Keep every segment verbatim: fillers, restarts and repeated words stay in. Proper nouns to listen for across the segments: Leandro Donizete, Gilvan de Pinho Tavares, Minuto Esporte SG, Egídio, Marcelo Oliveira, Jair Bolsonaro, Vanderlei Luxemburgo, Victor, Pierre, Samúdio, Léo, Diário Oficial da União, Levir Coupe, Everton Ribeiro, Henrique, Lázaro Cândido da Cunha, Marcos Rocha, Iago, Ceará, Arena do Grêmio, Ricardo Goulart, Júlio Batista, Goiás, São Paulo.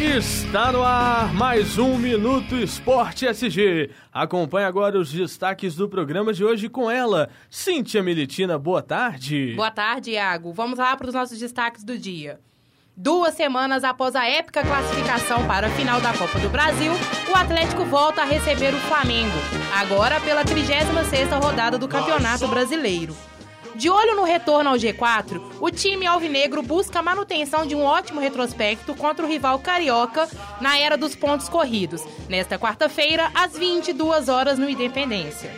Está no ar mais um Minuto Esporte S G. Acompanhe agora os destaques do programa de hoje com ela, Cíntia Militina. Boa tarde. Boa tarde, Iago. Vamos lá para os nossos destaques do dia. Duas semanas após a épica classificação para a final da Copa do Brasil, o Atlético volta a receber o Flamengo, agora pela trigésima sexta rodada do Campeonato Brasileiro. De olho no retorno ao G quatro, o time alvinegro busca a manutenção de um ótimo retrospecto contra o rival carioca na era dos pontos corridos, nesta quarta-feira, às vinte e duas horas, no Independência.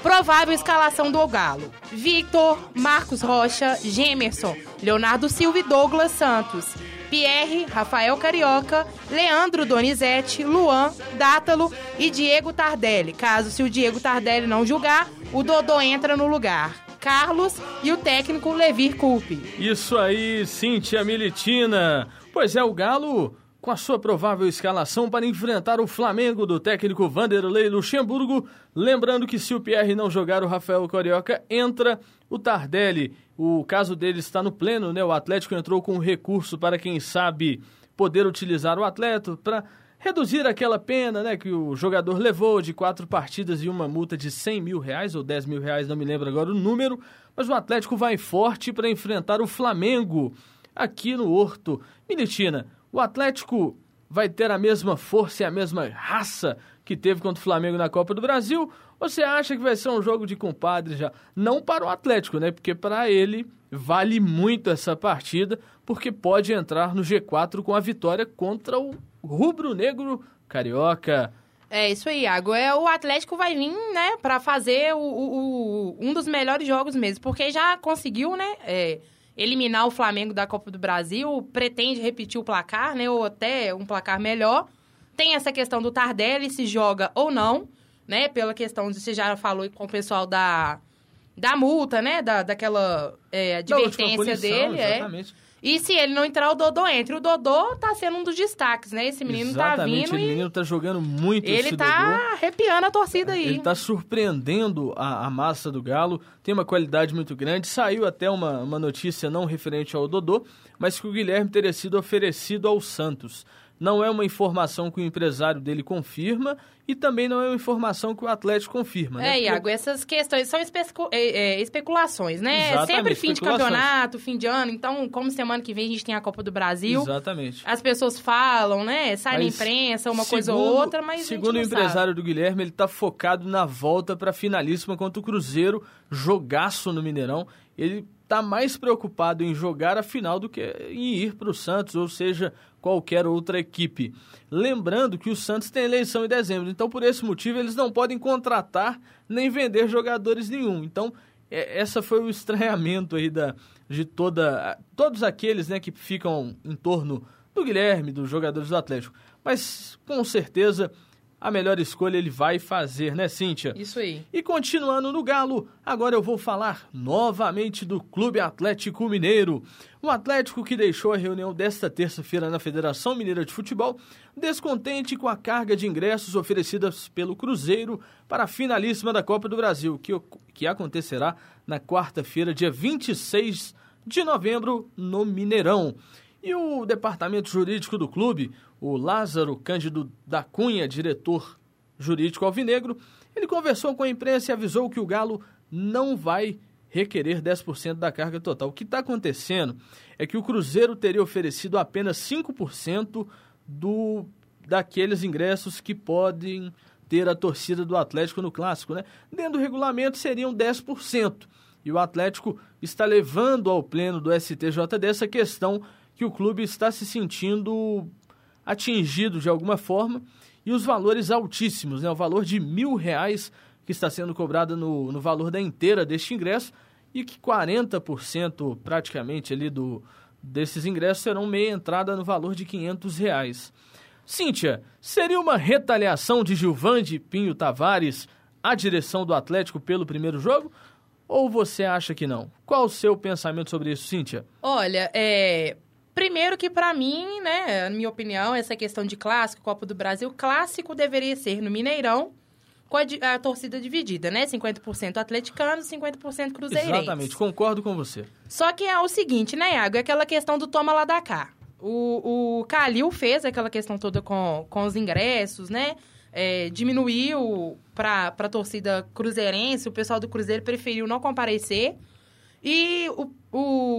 Provável escalação do Galo: Victor, Marcos Rocha, Gemerson, Leonardo Silva e Douglas Santos, Pierre, Rafael Carioca, Leandro Donizete, Luan, Dátalo e Diego Tardelli. Caso se o Diego Tardelli não jogar, o Dodô entra no lugar. Carlos e o técnico Levir Coupe. Isso aí, Cíntia Militina. Pois é, o Galo, com a sua provável escalação para enfrentar o Flamengo do técnico Vanderlei Luxemburgo. Lembrando que se o Pierre não jogar, o Rafael Carioca entra, o Tardelli. O caso dele está no pleno, né? O Atlético entrou com um recurso para, quem sabe, poder utilizar o atleta para reduzir aquela pena, né, que o jogador levou de quatro partidas e uma multa de cem mil reais ou dez mil reais, não me lembro agora o número, mas o Atlético vai forte para enfrentar o Flamengo aqui no Horto. Militina, o Atlético vai ter a mesma força e a mesma raça que teve contra o Flamengo na Copa do Brasil? Ou você acha que vai ser um jogo de compadre já? Não para o Atlético, né? Porque para ele vale muito essa partida, porque pode entrar no G quatro com a vitória contra o rubro-negro carioca. É isso aí, Iago. É, o Atlético vai vir, né, para fazer o, o, o, um dos melhores jogos mesmo, porque já conseguiu, né, é, eliminar o Flamengo da Copa do Brasil, pretende repetir o placar, né, ou até um placar melhor. Tem essa questão do Tardelli, se joga ou não, né, pela questão de, você já falou com o pessoal da, da multa, né, da, daquela é, advertência da punição dele. Exatamente. É. E se ele não entrar, o Dodô entra. O Dodô tá sendo um dos destaques, né? Esse menino Exatamente, tá vindo e... o menino tá jogando muito, ele esse tá Dodô. Ele tá arrepiando a torcida aí. Ele tá surpreendendo a, a massa do Galo. Tem uma qualidade muito grande. Saiu até uma, uma notícia não referente ao Dodô, mas que o Guilherme teria sido oferecido ao Santos. Não é uma informação que o empresário dele confirma e também não é uma informação que o Atlético confirma, né? É, Iago, porque essas questões são especu- é, é, especulações, né? Exatamente, sempre fim de campeonato, fim de ano, então, como semana que vem a gente tem a Copa do Brasil. Exatamente. As pessoas falam, né? Sai mas, na imprensa, uma segundo, coisa ou outra, mas segundo o empresário sabe. Do Guilherme, ele tá focado na volta pra finalíssima contra o Cruzeiro, jogaço no Mineirão. Ele tá mais preocupado em jogar a final do que em ir para o Santos, ou seja, qualquer outra equipe. Lembrando que o Santos tem eleição em dezembro, então por esse motivo eles não podem contratar nem vender jogadores nenhum. Então é, essa foi o estranhamento aí da, de toda, todos aqueles, né, que ficam em torno do Guilherme, dos jogadores do Atlético. Mas com certeza a melhor escolha ele vai fazer, né, Cíntia? Isso aí. E continuando no Galo, agora eu vou falar novamente do Clube Atlético Mineiro. O Atlético, que deixou a reunião desta terça-feira na Federação Mineira de Futebol, descontente com a carga de ingressos oferecidas pelo Cruzeiro para a finalíssima da Copa do Brasil, que, que acontecerá na quarta-feira, dia vinte e seis de novembro, no Mineirão. E o departamento jurídico do clube, o Lázaro Cândido da Cunha, diretor jurídico alvinegro, ele conversou com a imprensa e avisou que o Galo não vai requerer dez por cento da carga total. O que está acontecendo é que o Cruzeiro teria oferecido apenas cinco por cento do, daqueles ingressos que podem ter a torcida do Atlético no Clássico, né? Dentro do regulamento seriam dez por cento. E o Atlético está levando ao pleno do S T J D essa questão, que o clube está se sentindo atingido de alguma forma, e os valores altíssimos, né? O valor de mil reais que está sendo cobrado no, no valor da inteira deste ingresso, e que quarenta por cento praticamente ali do, desses ingressos serão meia entrada no valor de quinhentos reais. Cíntia, seria uma retaliação de Gilvan de Pinho Tavares à direção do Atlético pelo primeiro jogo? Ou você acha que não? Qual o seu pensamento sobre isso, Cíntia? Olha, é... primeiro que, para mim, né, na minha opinião, essa questão de clássico, Copa do Brasil, clássico deveria ser no Mineirão, com a, a torcida dividida, né? cinquenta por cento atleticanos, cinquenta por cento cruzeirenses. Exatamente, concordo com você. Só que é o seguinte, né, Iago? É aquela questão do toma lá da cá. O, o Calil fez aquela questão toda com, com os ingressos, né? É, diminuiu para a torcida cruzeirense, o pessoal do Cruzeiro preferiu não comparecer. E o,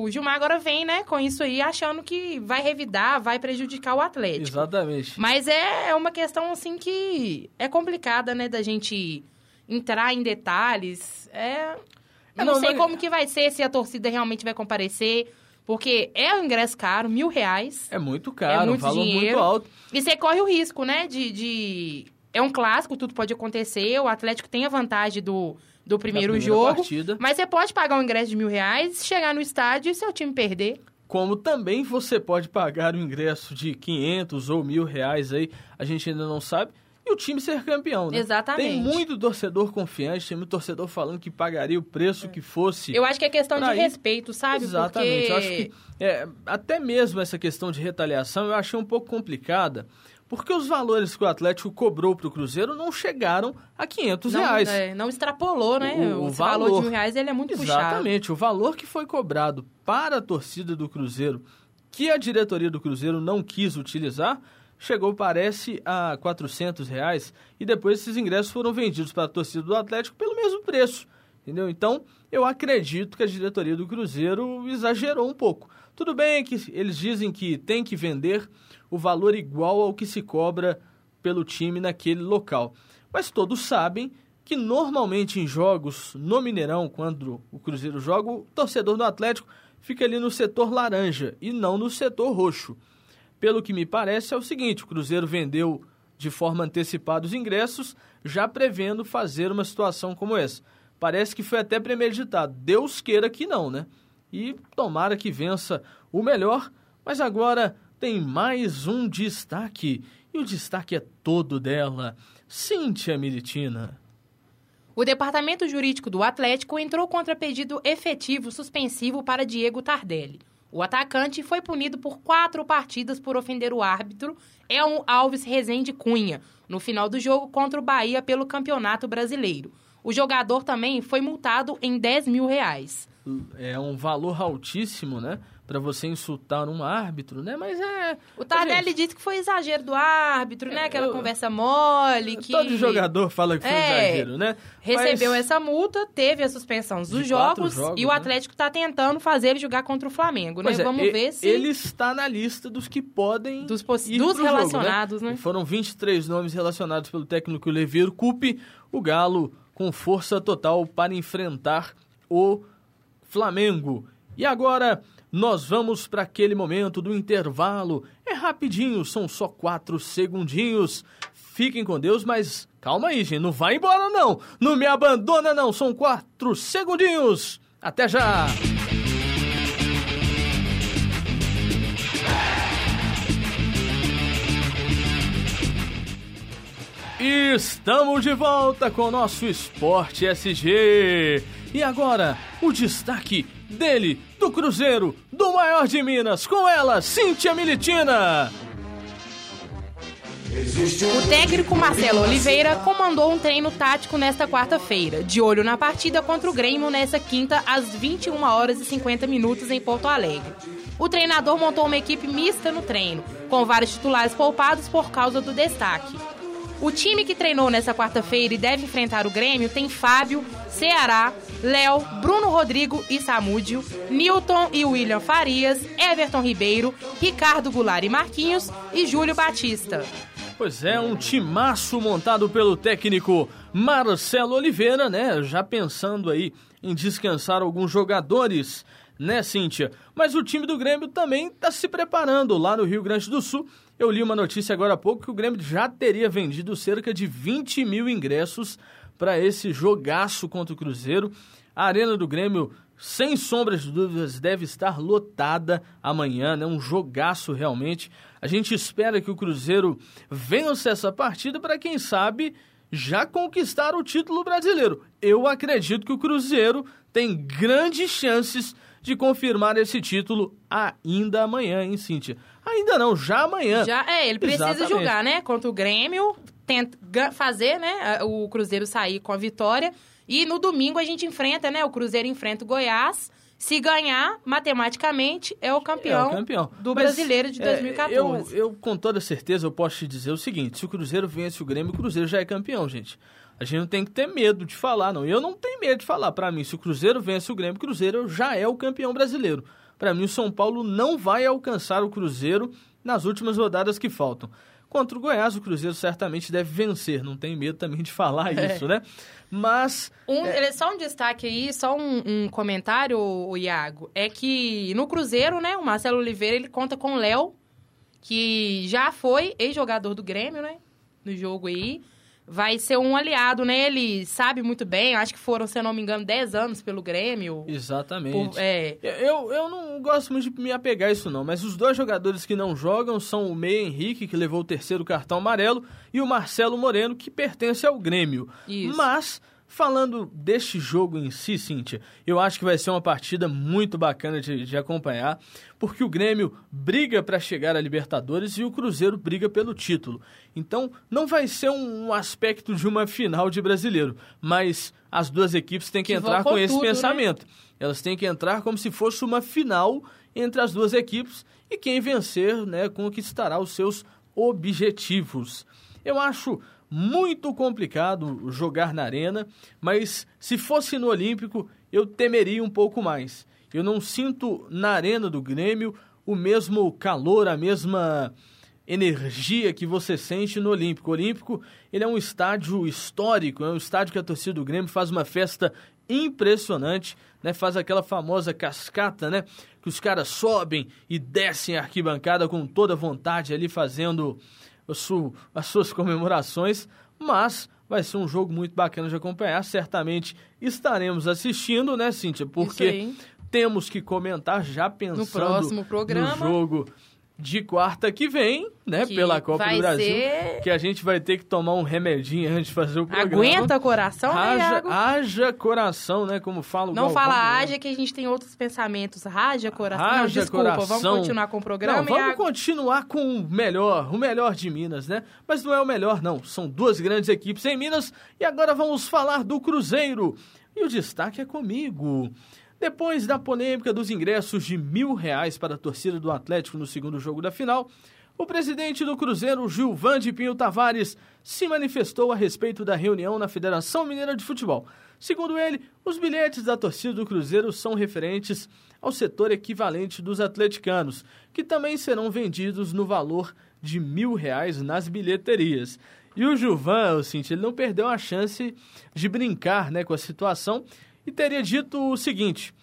o Gilmar agora vem, né, com isso aí, achando que vai revidar, vai prejudicar o Atlético. Exatamente. Mas é, é uma questão, assim, que é complicada, né, da gente entrar em detalhes. É, não, não sei vai... como que vai ser, se a torcida realmente vai comparecer... Porque é um ingresso caro, mil reais. É muito caro, é muito valor dinheiro, muito alto. E você corre o risco, né, de, de... É um clássico, tudo pode acontecer. O Atlético tem a vantagem do, do primeiro jogo. Partida. Mas você pode pagar um ingresso de mil reais, chegar no estádio e seu time perder. Como também você pode pagar um ingresso de quinhentos ou mil reais aí, a gente ainda não sabe. E o time ser campeão, né? Exatamente. Tem muito torcedor confiante, tem muito torcedor falando que pagaria o preço é. que fosse. Eu acho que é questão de ir. respeito, sabe? Exatamente. Porque... Eu acho que é, até mesmo essa questão de retaliação eu achei um pouco complicada, porque os valores que o Atlético cobrou para o Cruzeiro não chegaram a quinhentos não, reais. É, não extrapolou, né? O, o valor, valor de mil reais ele é muito puxado. Exatamente. O valor que foi cobrado para a torcida do Cruzeiro, que a diretoria do Cruzeiro não quis utilizar, chegou, parece, a quatrocentos reais, e depois esses ingressos foram vendidos para a torcida do Atlético pelo mesmo preço, entendeu? Então, eu acredito que a diretoria do Cruzeiro exagerou um pouco. Tudo bem que eles dizem que tem que vender o valor igual ao que se cobra pelo time naquele local, mas todos sabem que normalmente em jogos no Mineirão, quando o Cruzeiro joga, o torcedor do Atlético fica ali no setor laranja e não no setor roxo. Pelo que me parece, é o seguinte, o Cruzeiro vendeu de forma antecipada os ingressos, já prevendo fazer uma situação como essa. Parece que foi até premeditado. Deus queira que não, né? E tomara que vença o melhor, mas agora tem mais um destaque. E o destaque é todo dela, Cíntia Militina. O Departamento Jurídico do Atlético entrou contra pedido efetivo suspensivo para Diego Tardelli. O atacante foi punido por quatro partidas por ofender o árbitro Elmo Alves Rezende Cunha, no final do jogo contra o Bahia pelo Campeonato Brasileiro. O jogador também foi multado em dez mil reais. É um valor altíssimo, né? Pra você insultar um árbitro, né? Mas é... O Tardelli gente... disse que foi exagero do árbitro, né? Aquela eu... conversa mole, que... Todo jogador fala que foi é... exagero, né? Recebeu Mas... essa multa, teve a suspensão dos De jogos, jogos e o Atlético está, né, tentando fazer ele jogar contra o Flamengo, né? É, Vamos ele, ver se... Ele está na lista dos que podem Dos, poss... dos relacionados, jogo, né? né? Foram vinte e três nomes relacionados pelo técnico Levir Coupe, o Galo com força total para enfrentar o Flamengo. E agora... Nós vamos para aquele momento do intervalo. É rapidinho, são só quatro segundinhos. Fiquem com Deus, mas calma aí, gente. Não vai embora, não. Não me abandona, não. São quatro segundinhos. Até já. Estamos de volta com o nosso Esporte S G. E agora, o destaque... dele, do Cruzeiro, do maior de Minas, com ela, Cíntia Militina. O técnico Marcelo Oliveira comandou um treino tático nesta quarta-feira, de olho na partida contra o Grêmio nesta quinta, às vinte e uma horas e cinquenta minutos em Porto Alegre. O treinador montou uma equipe mista no treino, com vários titulares poupados por causa do destaque. O time que treinou nessa quarta-feira e deve enfrentar o Grêmio tem Fábio, Ceará, Léo, Bruno Rodrigo e Samúdio, Newton e William Farias, Everton Ribeiro, Ricardo Goulart e Marquinhos e Júlio Batista. Pois é, um timaço montado pelo técnico Marcelo Oliveira, né? Já pensando aí em descansar alguns jogadores, né, Cíntia? Mas o time do Grêmio também está se preparando lá no Rio Grande do Sul. Eu li uma notícia agora há pouco que o Grêmio já teria vendido cerca de vinte mil ingressos para esse jogaço contra o Cruzeiro. A Arena do Grêmio, sem sombras de dúvidas, deve estar lotada amanhã, né? Um jogaço realmente. A gente espera que o Cruzeiro vença essa partida para, quem sabe, já conquistar o título brasileiro. Eu acredito que o Cruzeiro tem grandes chances de confirmar esse título ainda amanhã, hein, Cíntia? Ainda não, já amanhã. Já, é, ele precisa Exatamente. jogar, né? Contra o Grêmio, tenta fazer, né, o Cruzeiro sair com a vitória. E no domingo a gente enfrenta, né? O Cruzeiro enfrenta o Goiás. Se ganhar, matematicamente, é o campeão, é o campeão. do Mas, brasileiro de dois mil e quatorze. É, eu, eu, com toda certeza, eu posso te dizer o seguinte. Se o Cruzeiro vence o Grêmio, o Cruzeiro já é campeão, gente. A gente não tem que ter medo de falar, não. E eu não tenho medo de falar. Para mim, se o Cruzeiro vence o Grêmio, o Cruzeiro já é o campeão brasileiro. Para mim, o São Paulo não vai alcançar o Cruzeiro nas últimas rodadas que faltam. Contra o Goiás, o Cruzeiro certamente deve vencer. Não tem medo também de falar é. isso, né? Mas... Um, é... Só um destaque aí, só um, um comentário, o Iago. É que no Cruzeiro, né, o Marcelo Oliveira, ele conta com o Léo, que já foi ex-jogador do Grêmio, né? No jogo aí. Vai ser um aliado, né? Ele sabe muito bem, acho que foram, se eu não me engano, dez anos pelo Grêmio. Exatamente. Por, é... eu, eu não gosto muito de me apegar a isso, não, mas os dois jogadores que não jogam são o Meia Henrique, que levou o terceiro cartão amarelo, e o Marcelo Moreno, que pertence ao Grêmio. Isso. Mas, falando deste jogo em si, Cíntia, eu acho que vai ser uma partida muito bacana de, de acompanhar, porque o Grêmio briga para chegar à Libertadores e o Cruzeiro briga pelo título. Então, não vai ser um aspecto de uma final de brasileiro, mas as duas equipes têm que, que entrar com esse tudo, pensamento. Né? Elas têm que entrar como se fosse uma final entre as duas equipes e quem vencer, né, conquistará os seus objetivos. Eu acho muito complicado jogar na Arena, mas se fosse no Olímpico, eu temeria um pouco mais. Eu não sinto na Arena do Grêmio o mesmo calor, a mesma energia que você sente no Olímpico. O Olímpico, ele é um estádio histórico, é um estádio que a torcida do Grêmio faz uma festa impressionante, né? Faz aquela famosa cascata, né? Que os caras sobem e descem a arquibancada com toda vontade ali fazendo as suas comemorações, mas vai ser um jogo muito bacana de acompanhar. Certamente estaremos assistindo, né, Cíntia? Porque temos que comentar já pensando no próximo programa, no jogo de quarta que vem, né, que pela Copa do Brasil, ser... que a gente vai ter que tomar um remedinho antes de fazer o programa. Aguenta coração, né, Iago? Haja coração, né, como fala o Não Galvão, fala né? haja, que a gente tem outros pensamentos. Haja coração. Haja Não, desculpa, coração. Vamos continuar com o programa, Não, vamos Iago? continuar com o melhor, o melhor de Minas, né? Mas não é o melhor, não. São duas grandes equipes em Minas e agora vamos falar do Cruzeiro. E o destaque é comigo. Depois da polêmica dos ingressos de mil reais para a torcida do Atlético no segundo jogo da final, o presidente do Cruzeiro, Gilvan de Pinho Tavares, se manifestou a respeito da reunião na Federação Mineira de Futebol. Segundo ele, os bilhetes da torcida do Cruzeiro são referentes ao setor equivalente dos atleticanos, que também serão vendidos no valor de mil reais nas bilheterias. E o Gilvan, eu sinto, ele não perdeu a chance de brincar, né, com a situação, e teria dito o seguinte: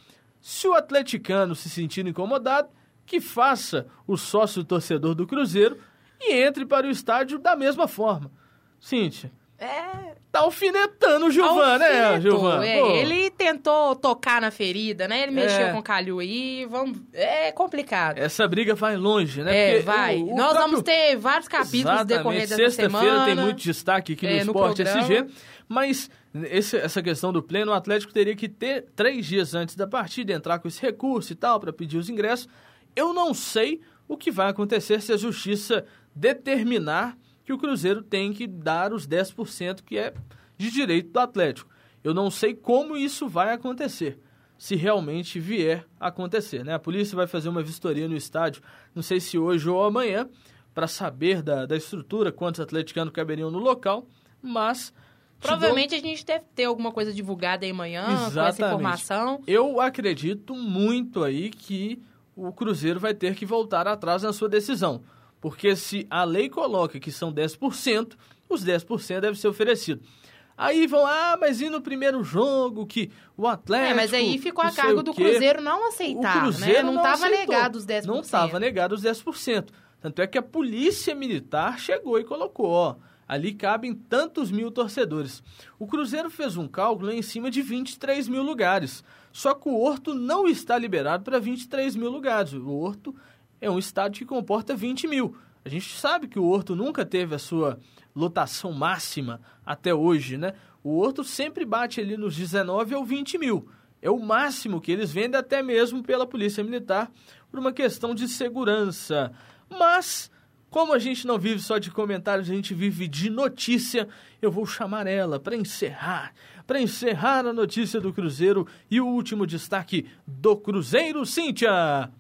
se o atleticano se sentir incomodado, que faça o sócio torcedor do Cruzeiro e entre para o estádio da mesma forma. Cíntia, é... tá alfinetando o Gilvan, né, Gilvan? É, ele tentou tocar na ferida, né? Ele mexeu é. com o Calil aí, vamos... é complicado. Essa briga vai longe, né? É, Porque vai. O, o Nós próprio... vamos ter vários capítulos no decorrer dessa Sexta semana. Sexta-feira tem muito destaque aqui no é, Esporte no S G, mas... Esse, essa questão do pleno, o Atlético teria que ter três dias antes da partida, entrar com esse recurso e tal, para pedir os ingressos. Eu não sei o que vai acontecer se a Justiça determinar que o Cruzeiro tem que dar os dez por cento que é de direito do Atlético. Eu não sei como isso vai acontecer, se realmente vier a acontecer, né? A polícia vai fazer uma vistoria no estádio, não sei se hoje ou amanhã, para saber da, da estrutura, quantos atleticanos caberiam no local, mas... Provavelmente a gente deve ter alguma coisa divulgada aí amanhã. Exatamente. Com essa informação. Eu acredito muito aí que o Cruzeiro vai ter que voltar atrás na sua decisão. Porque se a lei coloca que são dez por cento, os dez por cento devem ser oferecidos. Aí vão, ah, mas e no primeiro jogo que o Atlético... É, mas aí ficou a cargo do Cruzeiro não aceitar, o Cruzeiro, né? Não estava negado os dez por cento. Não estava negado os dez por cento. Tanto é que a polícia militar chegou e colocou, ó... Ali cabem tantos mil torcedores. O Cruzeiro fez um cálculo em cima de vinte e três mil lugares. Só que o Horto não está liberado para vinte e três mil lugares. O Horto é um estádio que comporta vinte mil. A gente sabe que o Horto nunca teve a sua lotação máxima até hoje, né? O Horto sempre bate ali nos dezenove ou vinte mil. É o máximo que eles vendem até mesmo pela Polícia Militar por uma questão de segurança. Mas... Como a gente não vive só de comentários, a gente vive de notícia, eu vou chamar ela para encerrar, para encerrar a notícia do Cruzeiro e o último destaque do Cruzeiro, Cíntia.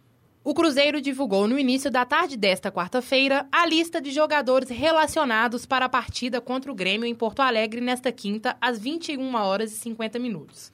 O Cruzeiro divulgou no início da tarde desta quarta-feira a lista de jogadores relacionados para a partida contra o Grêmio em Porto Alegre nesta quinta, às vinte e uma horas e cinquenta minutos.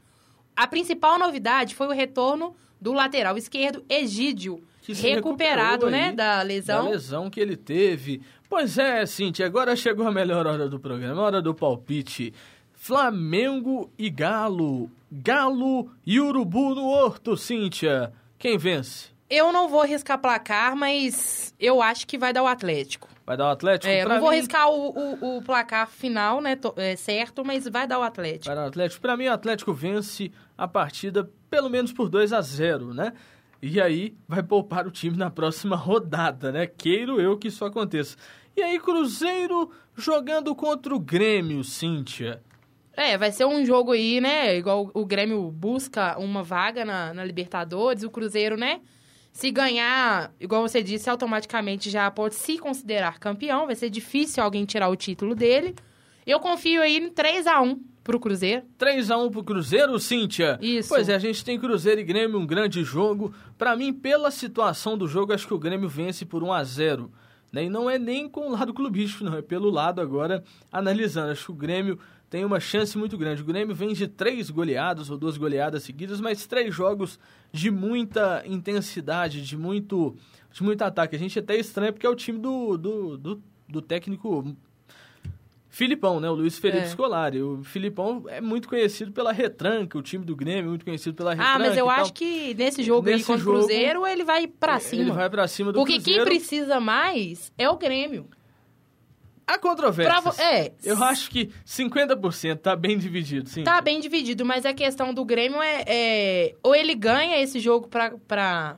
A principal novidade foi o retorno do lateral esquerdo Egídio, recuperado, né, da lesão. Da lesão que ele teve. Pois é, Cíntia, agora chegou a melhor hora do programa, hora do palpite. Flamengo e Galo. Galo e Urubu no Horto, Cíntia. Quem vence? Eu não vou arriscar placar, mas eu acho que vai dar o Atlético. Vai dar o Atlético? É, eu não vou mim... arriscar o, o, o placar final, né, é certo, mas vai dar o Atlético. Vai dar o Atlético. Pra mim, o Atlético vence a partida pelo menos por dois a zero, né? E aí vai poupar o time na próxima rodada, né? Queiro eu que isso aconteça. E aí, Cruzeiro jogando contra o Grêmio, Cíntia. É, vai ser um jogo aí, né? Igual o Grêmio busca uma vaga na, na Libertadores, o Cruzeiro, né? Se ganhar, igual você disse, automaticamente já pode se considerar campeão. Vai ser difícil alguém tirar o título dele. Eu confio aí em três a um pro Cruzeiro. três a um pro Cruzeiro, Cíntia? Isso. Pois é, a gente tem Cruzeiro e Grêmio, um grande jogo. Pra mim, pela situação do jogo, acho que o Grêmio vence por um a zero. E não é nem com o lado clubístico, não. É pelo lado agora, analisando. Acho que o Grêmio tem uma chance muito grande. O Grêmio vem de três goleadas ou duas goleadas seguidas, mas três jogos de muita intensidade, de muito, de muito ataque. A gente até estranha porque é o time do, do, do, do técnico Filipão, né? O Luiz Felipe é. Scolari. O Filipão é muito conhecido pela retranca, o time do Grêmio é muito conhecido pela retranca. Ah, mas eu acho que nesse jogo nesse aí contra jogo, o Cruzeiro ele vai pra cima. Ele vai pra cima do porque Cruzeiro. Porque quem precisa mais é o Grêmio. Há controvérsias. Vo... É. Eu acho que cinquenta por cento tá bem dividido, sim. Tá bem dividido, mas a questão do Grêmio é... é... ou ele ganha esse jogo pra, pra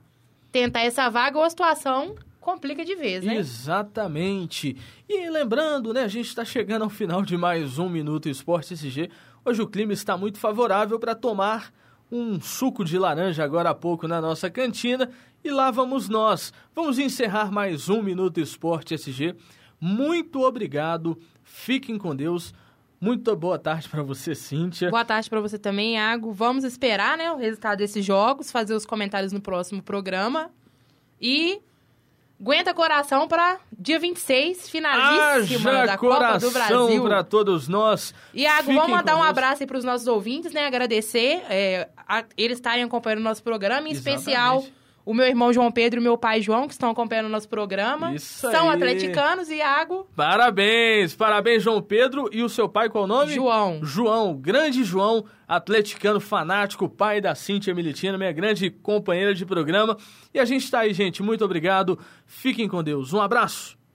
tentar essa vaga, ou a situação complica de vez, né? Exatamente. E lembrando, né, a gente tá chegando ao final de mais um Minuto Esporte S G. Hoje o clima está muito favorável para tomar um suco de laranja agora há pouco na nossa cantina. E lá vamos nós. Vamos encerrar mais um Minuto Esporte S G. Muito obrigado, fiquem com Deus, muito boa tarde para você, Cíntia. Boa tarde para você também, Iago. Vamos esperar, né, o resultado desses jogos, fazer os comentários no próximo programa e aguenta coração para dia vinte e seis, finalíssima Haja da Copa do Brasil. Para todos nós. Iago, vamos mandar conosco. Um abraço aí para os nossos ouvintes, né, agradecer é, a, eles estarem acompanhando o nosso programa, em Exatamente. Especial... O meu irmão João Pedro e o meu pai João, que estão acompanhando o nosso programa. Isso São aí. Atleticanos, Iago. Parabéns, parabéns, João Pedro. E o seu pai, qual o nome? João. João, grande João, atleticano fanático, pai da Cíntia Militina, minha grande companheira de programa. E a gente está aí, gente. Muito obrigado. Fiquem com Deus. Um abraço.